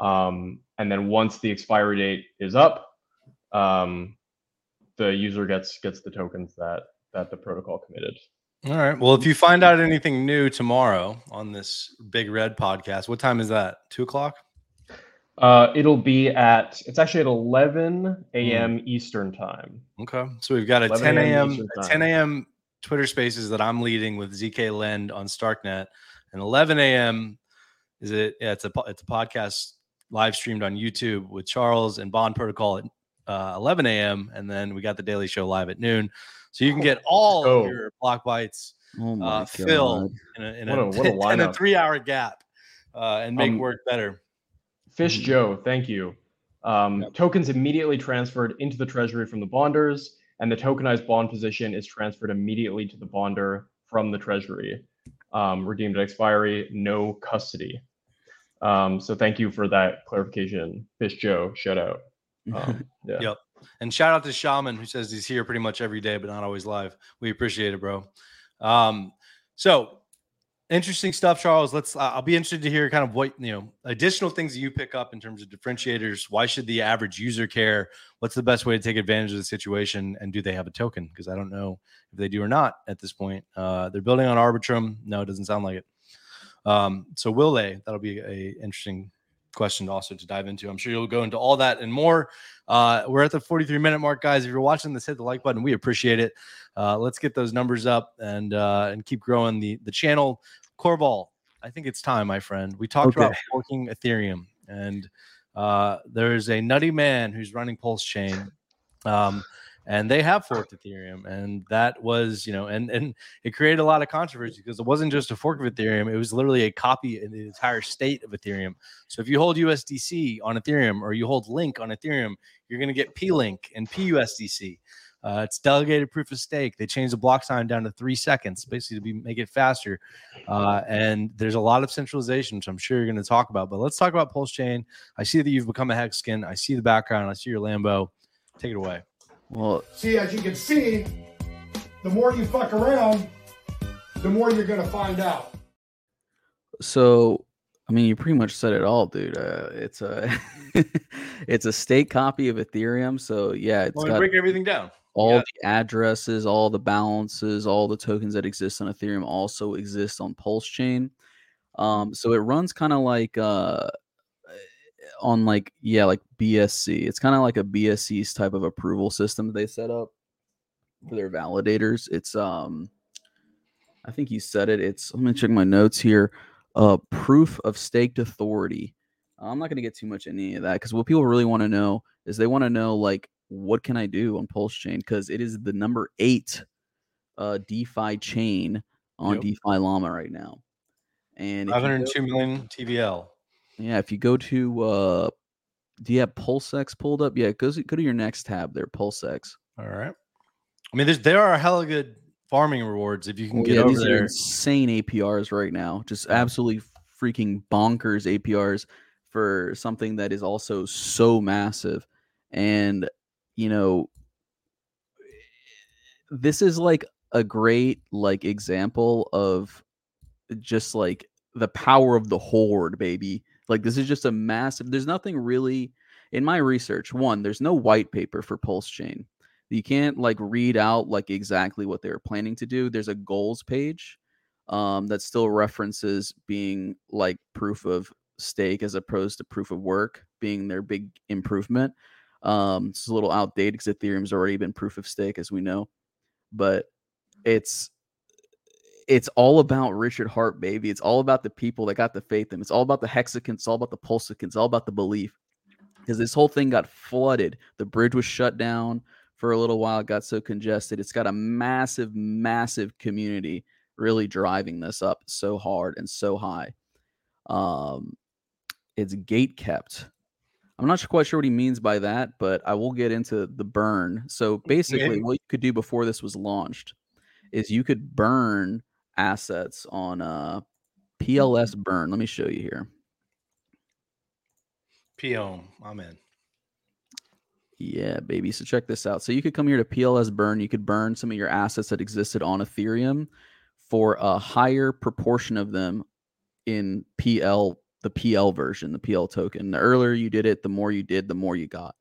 And then once the expiry date is up, the user gets the tokens that the protocol committed. All right. Well, if you find out anything new tomorrow on this Big Red podcast, what time is that? 2:00? It'll be it's actually at 11 a.m. Eastern time. Okay. So we've got a 10 a.m. Twitter Spaces that I'm leading with ZK Lend on Starknet, and 11 a.m. It's a podcast live streamed on YouTube with Charles and Bond Protocol at 11 a.m. And then we got the Daily Show live at noon. So you can get all of your block bites filled in a 3-hour gap and make work better. Fish Joe, thank you. Tokens immediately transferred into the treasury from the bonders, and the tokenized bond position is transferred immediately to the bonder from the treasury. Redeemed at expiry, no custody. So thank you for that clarification, Fish Joe. Shout out. Yep. And shout out to Shaman, who says he's here pretty much every day, but not always live. We appreciate it, bro. So interesting stuff, Charles. I'll be interested to hear kind of what, additional things that you pick up in terms of differentiators. Why should the average user care? What's the best way to take advantage of the situation? And do they have a token? Because I don't know if they do or not at this point. They're building on Arbitrum. No, it doesn't sound like it. So will they? That'll be an interesting question also to dive into. I'm sure you'll go into all that and more. We're at the 43-minute mark, guys. If you're watching this, hit the like button. We appreciate it. Let's get those numbers up and keep growing the channel. Corval, I think it's time, my friend. We talked about forking Ethereum, and there's a nutty man who's running Pulse Chain, and they have forked Ethereum, and that was, and it created a lot of controversy because it wasn't just a fork of Ethereum; it was literally a copy of the entire state of Ethereum. So if you hold USDC on Ethereum or you hold LINK on Ethereum, you're going to get PLINK and PUSDC. It's delegated proof of stake. They changed the block time down to 3 seconds, basically to make it faster. And there's a lot of centralization, which I'm sure you're going to talk about. But let's talk about Pulse Chain. I see that you've become a HEX skin. I see the background. I see your Lambo. Take it away. Well, see, as you can see, the more you fuck around, the more you're going to find out. So, I mean, you pretty much said it all, dude. It's a state copy of Ethereum. So, yeah, it's got to break everything down. All the addresses, all the balances, all the tokens that exist on Ethereum also exist on Pulse Chain. So it runs kind of like like BSC. It's kind of like a BSC's type of approval system they set up for their validators. It's I think you said it. It's, let me check my notes here. Proof of staked authority. I'm not going to get too much into any of that because what people really want to know is they want to know like what can I do on Pulse Chain? Because it is the number 8 DeFi chain on DeFi Llama right now. And 502 million TVL. Yeah, if you go to, do you have PulseX pulled up? Yeah, go to your next tab there, PulseX. All right. I mean, there are hella good farming rewards if you can get over there. Insane APRs right now, just absolutely freaking bonkers APRs for something that is also so massive. And, you know, this is like a great like example of just like the power of the horde, baby. Like this is just a massive, there's nothing really in my research. One, there's no white paper for Pulse Chain. You can't like read out like exactly what they were planning to do. There's a goals page that still references being like proof of stake as opposed to proof of work being their big improvement. It's a little outdated because Ethereum's already been proof of stake, as we know. But it's all about Richard Heart, baby. It's all about the people that got the faith in. It's all about the hexicans. It's all about the pulsicans. It's all about the belief. Because this whole thing got flooded. The bridge was shut down for a little while. It got so congested. It's got a massive, massive community really driving this up so hard and so high. It's gate kept. I'm not quite sure what he means by that, but I will get into the burn. So basically what you could do before this was launched is you could burn assets on PLS burn. Let me show you here. P-Ohm, I'm in. Yeah, baby. So check this out. So you could come here to PLS burn. You could burn some of your assets that existed on Ethereum for a higher proportion of them in PL, the PL version, the PL token. The earlier you did it, the more you did, the more you got.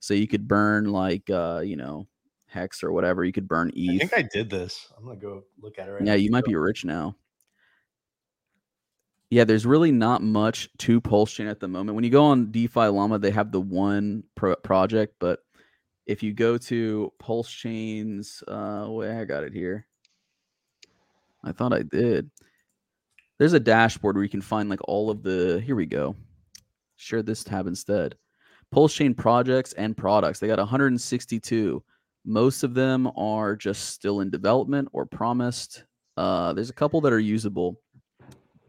So you could burn like, you know, HEX or whatever. You could burn ETH. I think I did this. I'm going to go look at it right now. Yeah, you might be rich now. Yeah, there's really not much to Pulse Chain at the moment. When you go on DeFi Llama, they have the one project. But if you go to Pulse Chain's, wait, I got it here. I thought I did. There's a dashboard where you can find like all of the, here we go. Share this tab instead. Pulse Chain projects and products. They got 162. Most of them are just still in development or promised. There's a couple that are usable,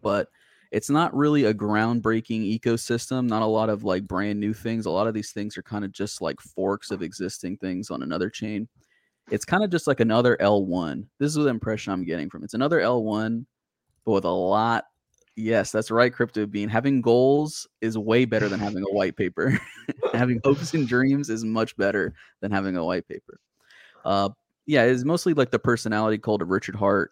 but it's not really a groundbreaking ecosystem. Not a lot of like brand new things. A lot of these things are kind of just like forks of existing things on another chain. It's kind of just like another L1. This is the impression I'm getting from it. It's another L1. But with a lot, yes, that's right, Crypto Bean. Having goals is way better than having a white paper. Having hopes and dreams is much better than having a white paper. Yeah, it's mostly like the personality cult of Richard Heart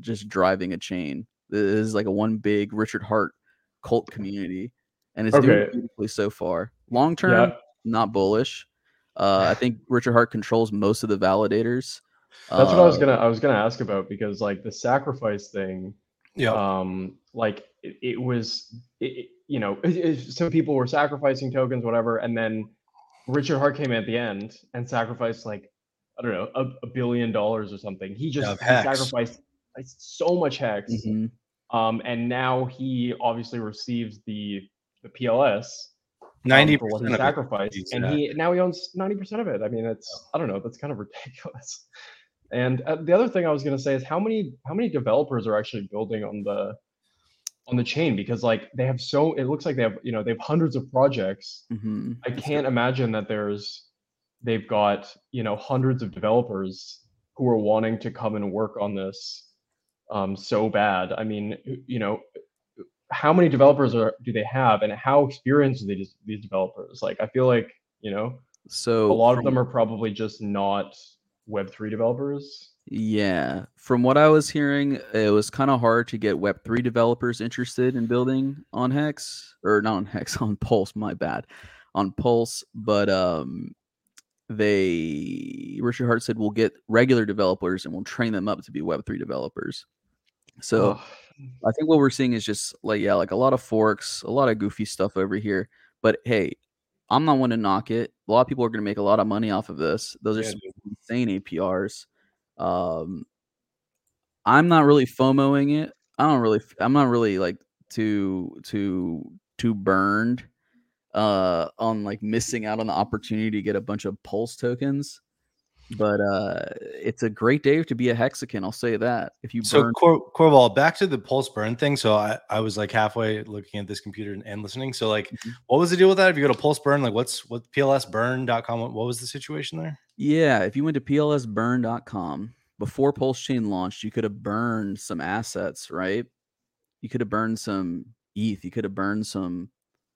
just driving a chain. This is like a one big Richard Heart cult community. And it's doing beautifully so far. Long term, not bullish. I think Richard Heart controls most of the validators. That's what I was gonna ask about, because like the sacrifice thing, like it was, you know, some people were sacrificing tokens, whatever, and then Richard Heart came in at the end and sacrificed like I don't know $1 billion or something. He just sacrificed like, so much HEX, and now he obviously receives the PLS. 90% sacrifice, and he owns 90% of it. I mean, it's I don't know. That's kind of ridiculous. And the other thing I was going to say is how many developers are actually building on the chain, because like they have so it looks like they have they have hundreds of projects. I can't imagine that they've got hundreds of developers who are wanting to come and work on this so bad. I mean, how many developers do they have, and how experienced are these developers? Like, I feel like, so a lot of them are probably just not Web3 developers. Yeah. From what I was hearing, it was kind of hard to get Web3 developers interested in building on HEX, or not on HEX, on Pulse, my bad, on Pulse. But Richard Heart said, we'll get regular developers and we'll train them up to be Web3 developers. So I think what we're seeing is just like, like a lot of forks, a lot of goofy stuff over here. But hey, I'm not one to knock it. A lot of people are going to make a lot of money off of this. Those are some insane APRs. I'm not really FOMOing it. I'm not really like too burned. on like missing out on the opportunity to get a bunch of Pulse tokens. But it's a great day to be a hexagon. I'll say that. If you burn. So Corval, back to the Pulse burn thing. So I was like halfway looking at this computer and listening. So like, what was the deal with that? If you go to Pulse burn, like what plsburn.com? What was the situation there? Yeah, if you went to plsburn.com before Pulse Chain launched, you could have burned some assets, right? You could have burned some ETH. You could have burned some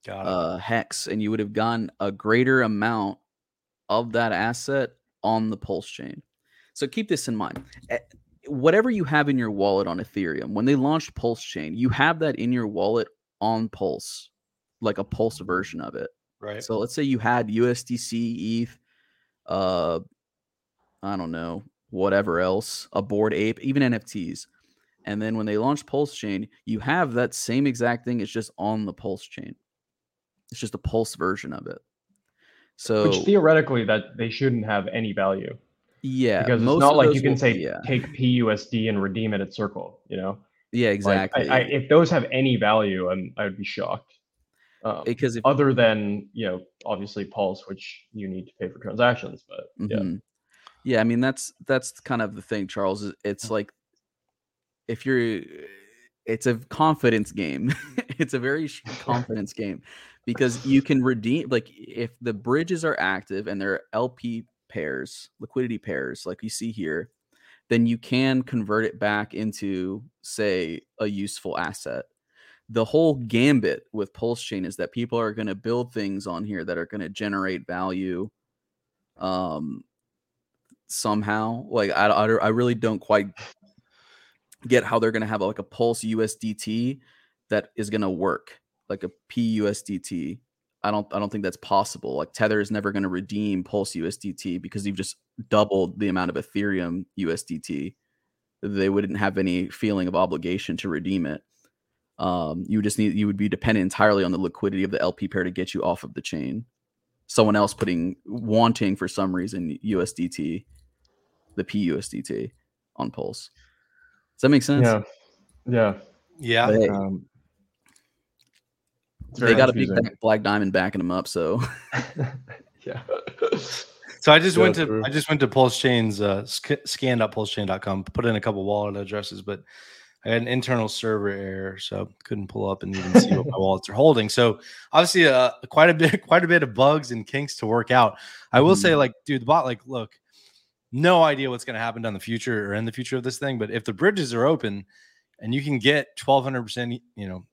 HEX, and you would have gotten a greater amount of that asset on the Pulse chain. So keep this in mind. Whatever you have in your wallet on Ethereum, when they launched Pulse chain, you have that in your wallet on Pulse, like a Pulse version of it. Right. So let's say you had USDC, ETH, I don't know, whatever else, a Bored Ape, even NFTs. And then when they launched Pulse chain, you have that same exact thing. It's just on the Pulse chain. It's just a Pulse version of it. So, which theoretically that they shouldn't have any value. Yeah. Because it's not like you can say take PUSD and redeem it at Circle, you know? Yeah, exactly. Like, if those have any value, I would be shocked. Because other than, you know, obviously Pulse, which you need to pay for transactions, but yeah, I mean that's kind of the thing, Charles. It's like it's a confidence game. It's a very confidence game, because you can redeem, like if the bridges are active and there are LP pairs, liquidity pairs, like you see here, then you can convert it back into, say, a useful asset. The whole gambit with Pulse Chain is that people are going to build things on here that are going to generate value somehow. Like I really don't quite get how they're going to have like a Pulse USDT that is going to work, like a PUSDT. I don't think that's possible. Like Tether is never going to redeem Pulse USDT because you've just doubled the amount of Ethereum USDT. They wouldn't have any feeling of obligation to redeem it. You would be dependent entirely on the liquidity of the LP pair to get you off of the chain. Someone else wanting for some reason USDT, the PUSDT on Pulse. Does that make sense? Yeah. But, they got a big black diamond backing them up, so yeah. So I just went to Pulse Chain's scan.pulsechain.com, put in a couple wallet addresses, but I had an internal server error, so couldn't pull up and even see what my wallets are holding. So obviously, quite a bit of bugs and kinks to work out. I will say, like, dude, the bot, like, look, no idea what's going to happen down the future or in the future of this thing, but if the bridges are open and you can get 1,200%, you know,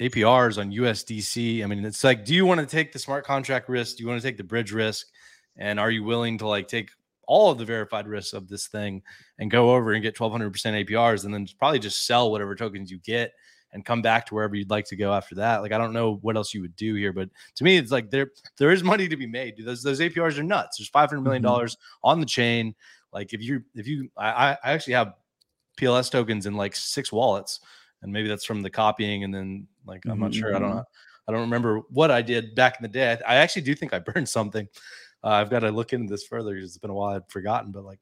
APRs on USDC. I mean, it's like, do you want to take the smart contract risk? Do you want to take the bridge risk? And are you willing to like take all of the verified risks of this thing and go over and get 1,200% APRs and then probably just sell whatever tokens you get and come back to wherever you'd like to go after that? Like, I don't know what else you would do here, but to me, it's like there is money to be made. Those APRs are nuts. There's $500 million on the chain. Like I actually have PLS tokens in like 6 wallets. And maybe that's from the copying. And then, like, I'm not sure. I don't know. I don't remember what I did back in the day. I actually do think I burned something. I've got to look into this further because it's been a while. I've forgotten. But, like,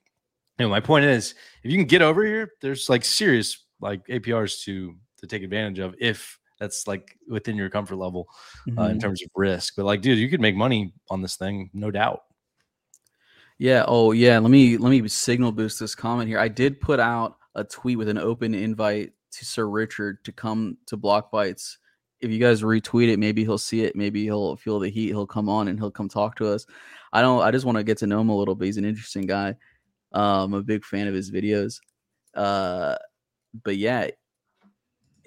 you know, my point is, if you can get over here, there's like serious like APRs to take advantage of if that's like within your comfort level in terms of risk. But like, dude, you could make money on this thing, no doubt. Yeah. Oh, yeah. Let me signal boost this comment here. I did put out a tweet with an open invite to Sir Richard to come to Block Bites. If you guys retweet it, maybe he'll see it. Maybe he'll feel the heat. He'll come on and he'll come talk to us. I just want to get to know him a little bit. He's an interesting guy. I'm a big fan of his videos. But yeah,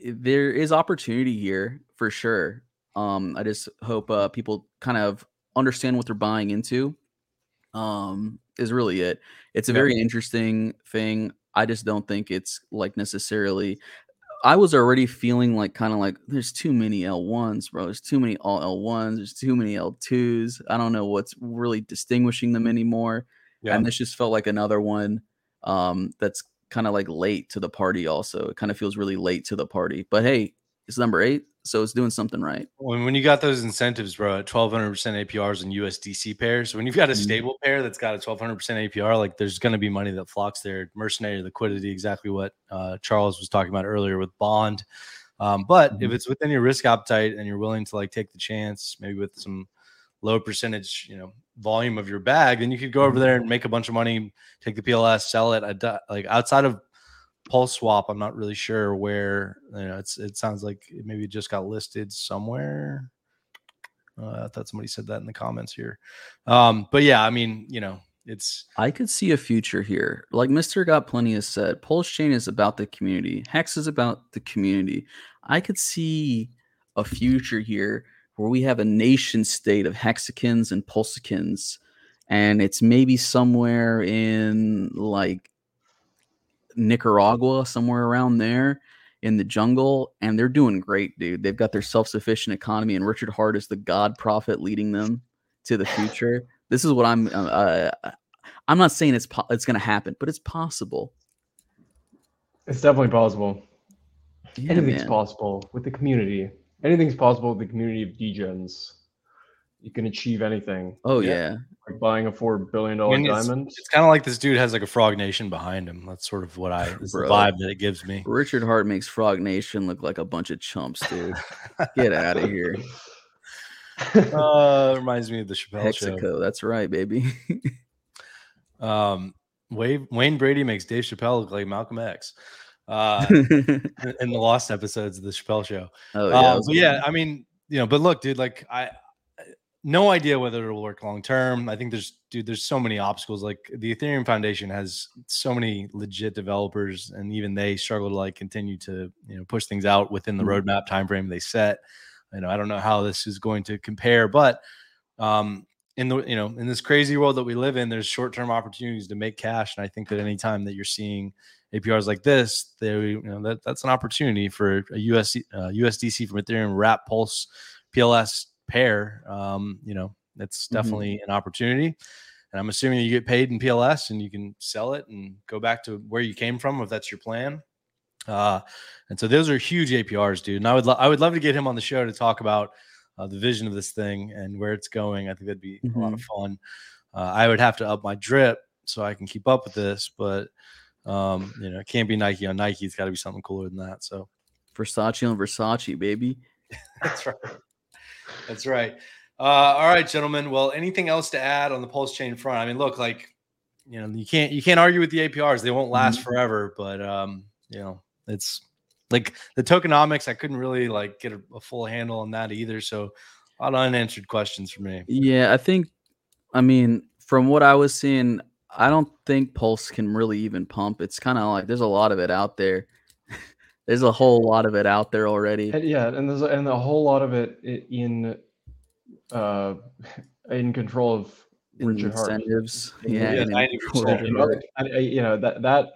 there is opportunity here for sure. I just hope people kind of understand what they're buying into. Is really it. It's a very interesting thing. I just don't think it's like necessarily. I was already feeling like kind of like there's too many L1s, bro. There's too many all L1s. There's too many L2s. I don't know what's really distinguishing them anymore. Yeah. And this just felt like another one that's kind of like late to the party also. It kind of feels really late to the party. But hey, it's number 8, so it's doing something right. When you got those incentives, bro, at 1,200% APRs and USDC pairs, when you've got a stable pair that's got a 1,200% APR, like there's going to be money that flocks there. Mercenary liquidity, exactly what Charles was talking about earlier with Bond. But if it's within your risk appetite and you're willing to like take the chance, maybe with some low percentage, you know, volume of your bag, then you could go over there and make a bunch of money, take the PLS, sell it. Like outside of Pulse Swap, I'm not really sure where, you know, it sounds like maybe it just got listed somewhere. I thought somebody said that in the comments here. But yeah, I mean, you know, I could see a future here. Like Mr. Got Plenty has said, Pulse Chain is about the community. Hex is about the community. I could see a future here where we have a nation state of hexicans and pulsicans, and it's maybe somewhere in like Nicaragua, somewhere around there in the jungle, and they're doing great, dude. They've got their self-sufficient economy, and Richard Heart is the god prophet leading them to the future. This is what I'm not saying it's going to happen, but it's possible. It's definitely possible. Yeah, anything's possible with the community. Anything's possible with the community of degens. You can achieve anything. Oh, yeah. Like buying a $4 billion diamond. It's kind of like this dude has like a Frog Nation behind him. That's sort of what the vibe that it gives me. Richard Heart makes Frog Nation look like a bunch of chumps, dude. Get out of here. Reminds me of the Chappelle Hexico, show. That's right, baby. Wayne Brady makes Dave Chappelle look like Malcolm X. In the lost episodes of the Chappelle Show. Oh yeah, I mean, you know, but look, dude, like no idea whether it'll work long term. I think there's so many obstacles. Like the Ethereum Foundation has so many legit developers, and even they struggle to like continue to, you know, push things out within the roadmap timeframe they set. You know, I don't know how this is going to compare, but in this crazy world that we live in, there's short-term opportunities to make cash, and I think that any time that you're seeing APRs like this, that's an opportunity for a USDC from Ethereum wrap Pulse PLS pair. That's definitely an opportunity, and I'm assuming you get paid in PLS and you can sell it and go back to where you came from if that's your plan. And so those are huge APRs, dude. And I would love to get him on the show to talk about the vision of this thing and where it's going. I think that'd be a lot of fun. I would have to up my drip so I can keep up with this, but it can't be Nike on Nike. It's got to be something cooler than that. So Versace on Versace, baby. That's right. That's right. All right, gentlemen. Well, anything else to add on the Pulse Chain front? I mean, look, like, you know, you can't argue with the APRs. They won't last forever, but it's like the tokenomics. I couldn't really like get a full handle on that either. So a lot of unanswered questions for me. Yeah, from what I was seeing, I don't think Pulse can really even pump. It's kind of like there's a lot of it out there. There's a whole lot of it out there already. And there's a whole lot of it in control of Richard Heart. Incentives. That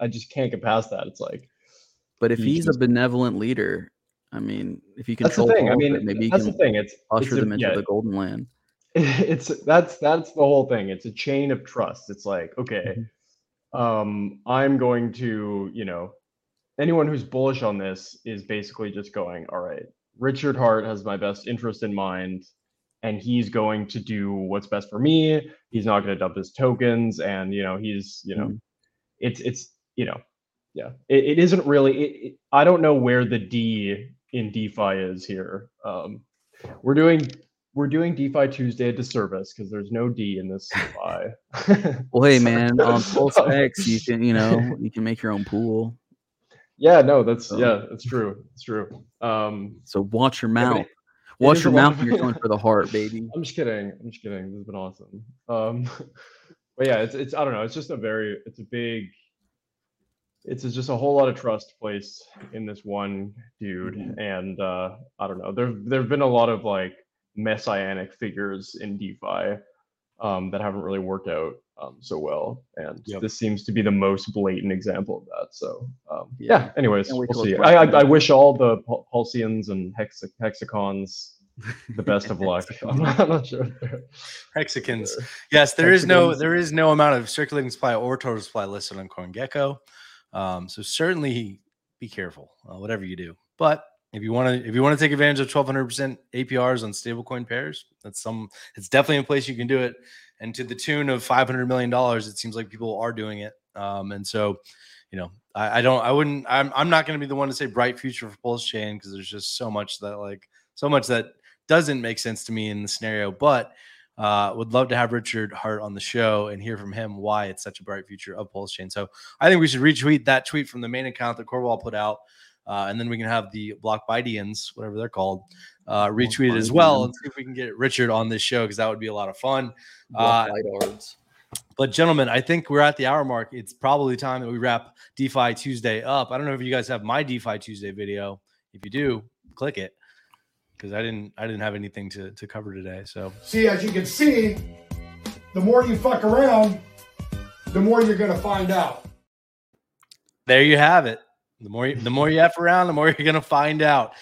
I just can't get past that. It's like, but if he's a benevolent leader, I mean, if you control, that's the thing. Maybe that's the thing. It's usher them into the golden land. That's the whole thing. It's a chain of trust. It's like, okay, I'm going to, anyone who's bullish on this is basically just going, all right, Richard Heart has my best interest in mind, and he's going to do what's best for me. He's not going to dump his tokens, and it isn't really. I don't know where the D in DeFi is here. We're doing DeFi Tuesday a disservice because there's no D in this DeFi. Well, hey man, on PulseX you can make your own pool. Yeah, no, that's true. It's true. So watch your mouth. Watch your mouth when you're going for the heart, baby. I'm just kidding. This has been awesome. But yeah, it's I don't know. It's just just a whole lot of trust placed in this one dude, and I don't know. There've been a lot of like messianic figures in DeFi that haven't really worked out so well, and this seems to be the most blatant example of that. So anyways, we'll see. I wish all the Pulsians and Hexicons the best of luck. I'm not sure. Hexicans. Yes, there is no amount of circulating supply or total supply listed on CoinGecko, so certainly be careful whatever you do. But If you want to take advantage of 1,200% APRs on stablecoin pairs, it's definitely a place you can do it. And to the tune of $500 million, it seems like people are doing it. And so you know, I'm not going to be the one to say bright future for Pulse Chain, because there's just so much that doesn't make sense to me in the scenario. But would love to have Richard Heart on the show and hear from him why it's such a bright future of Pulse Chain. So I think we should retweet that tweet from the main account that Corval put out. And then we can have the Block Bidians, whatever they're called, retweet it as well, and see if we can get Richard on this show, because that would be a lot of fun. But gentlemen, I think we're at the hour mark. It's probably time that we wrap DeFi Tuesday up. I don't know if you guys have my DeFi Tuesday video. If you do, click it, because I didn't have anything to cover today. So see, as you can see, the more you fuck around, the more you're going to find out. There you have it. The more you F around, the more you're going to find out.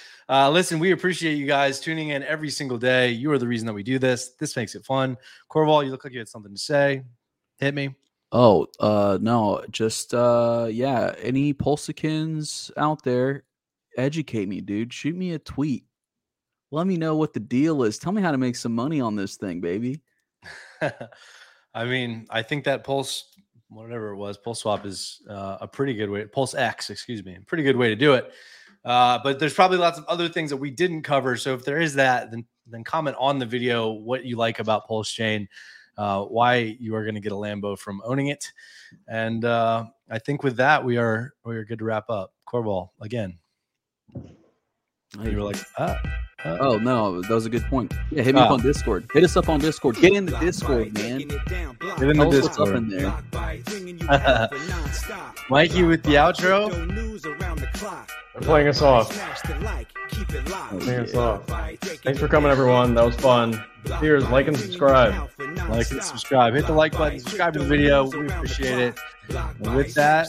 Listen, we appreciate you guys tuning in every single day. You are the reason that we do this. This makes it fun. Corval, you look like you had something to say. Hit me. Oh, no. Just, yeah. Any Pulsicans out there, educate me, dude. Shoot me a tweet. Let me know what the deal is. Tell me how to make some money on this thing, baby. I mean, I think that Pulse Swap is a pretty good way. PulseX, excuse me, pretty good way to do it. But there's probably lots of other things that we didn't cover. So if there is that, then comment on the video what you like about Pulse Chain, why you are going to get a Lambo from owning it, and I think with that we are good to wrap up. Corval, again, you were like, oh no, that was a good point. Yeah, hit me up on Discord. Hit us up on Discord. Get in the Discord, man. Get in the Discord. In there. Mikey with the outro. They're playing us off. Thanks for coming, everyone. That was fun. Cheers. Like and subscribe. Like and subscribe. Hit the like button. Subscribe to the video. We appreciate it. And with that,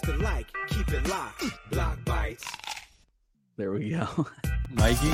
there we go. Mikey.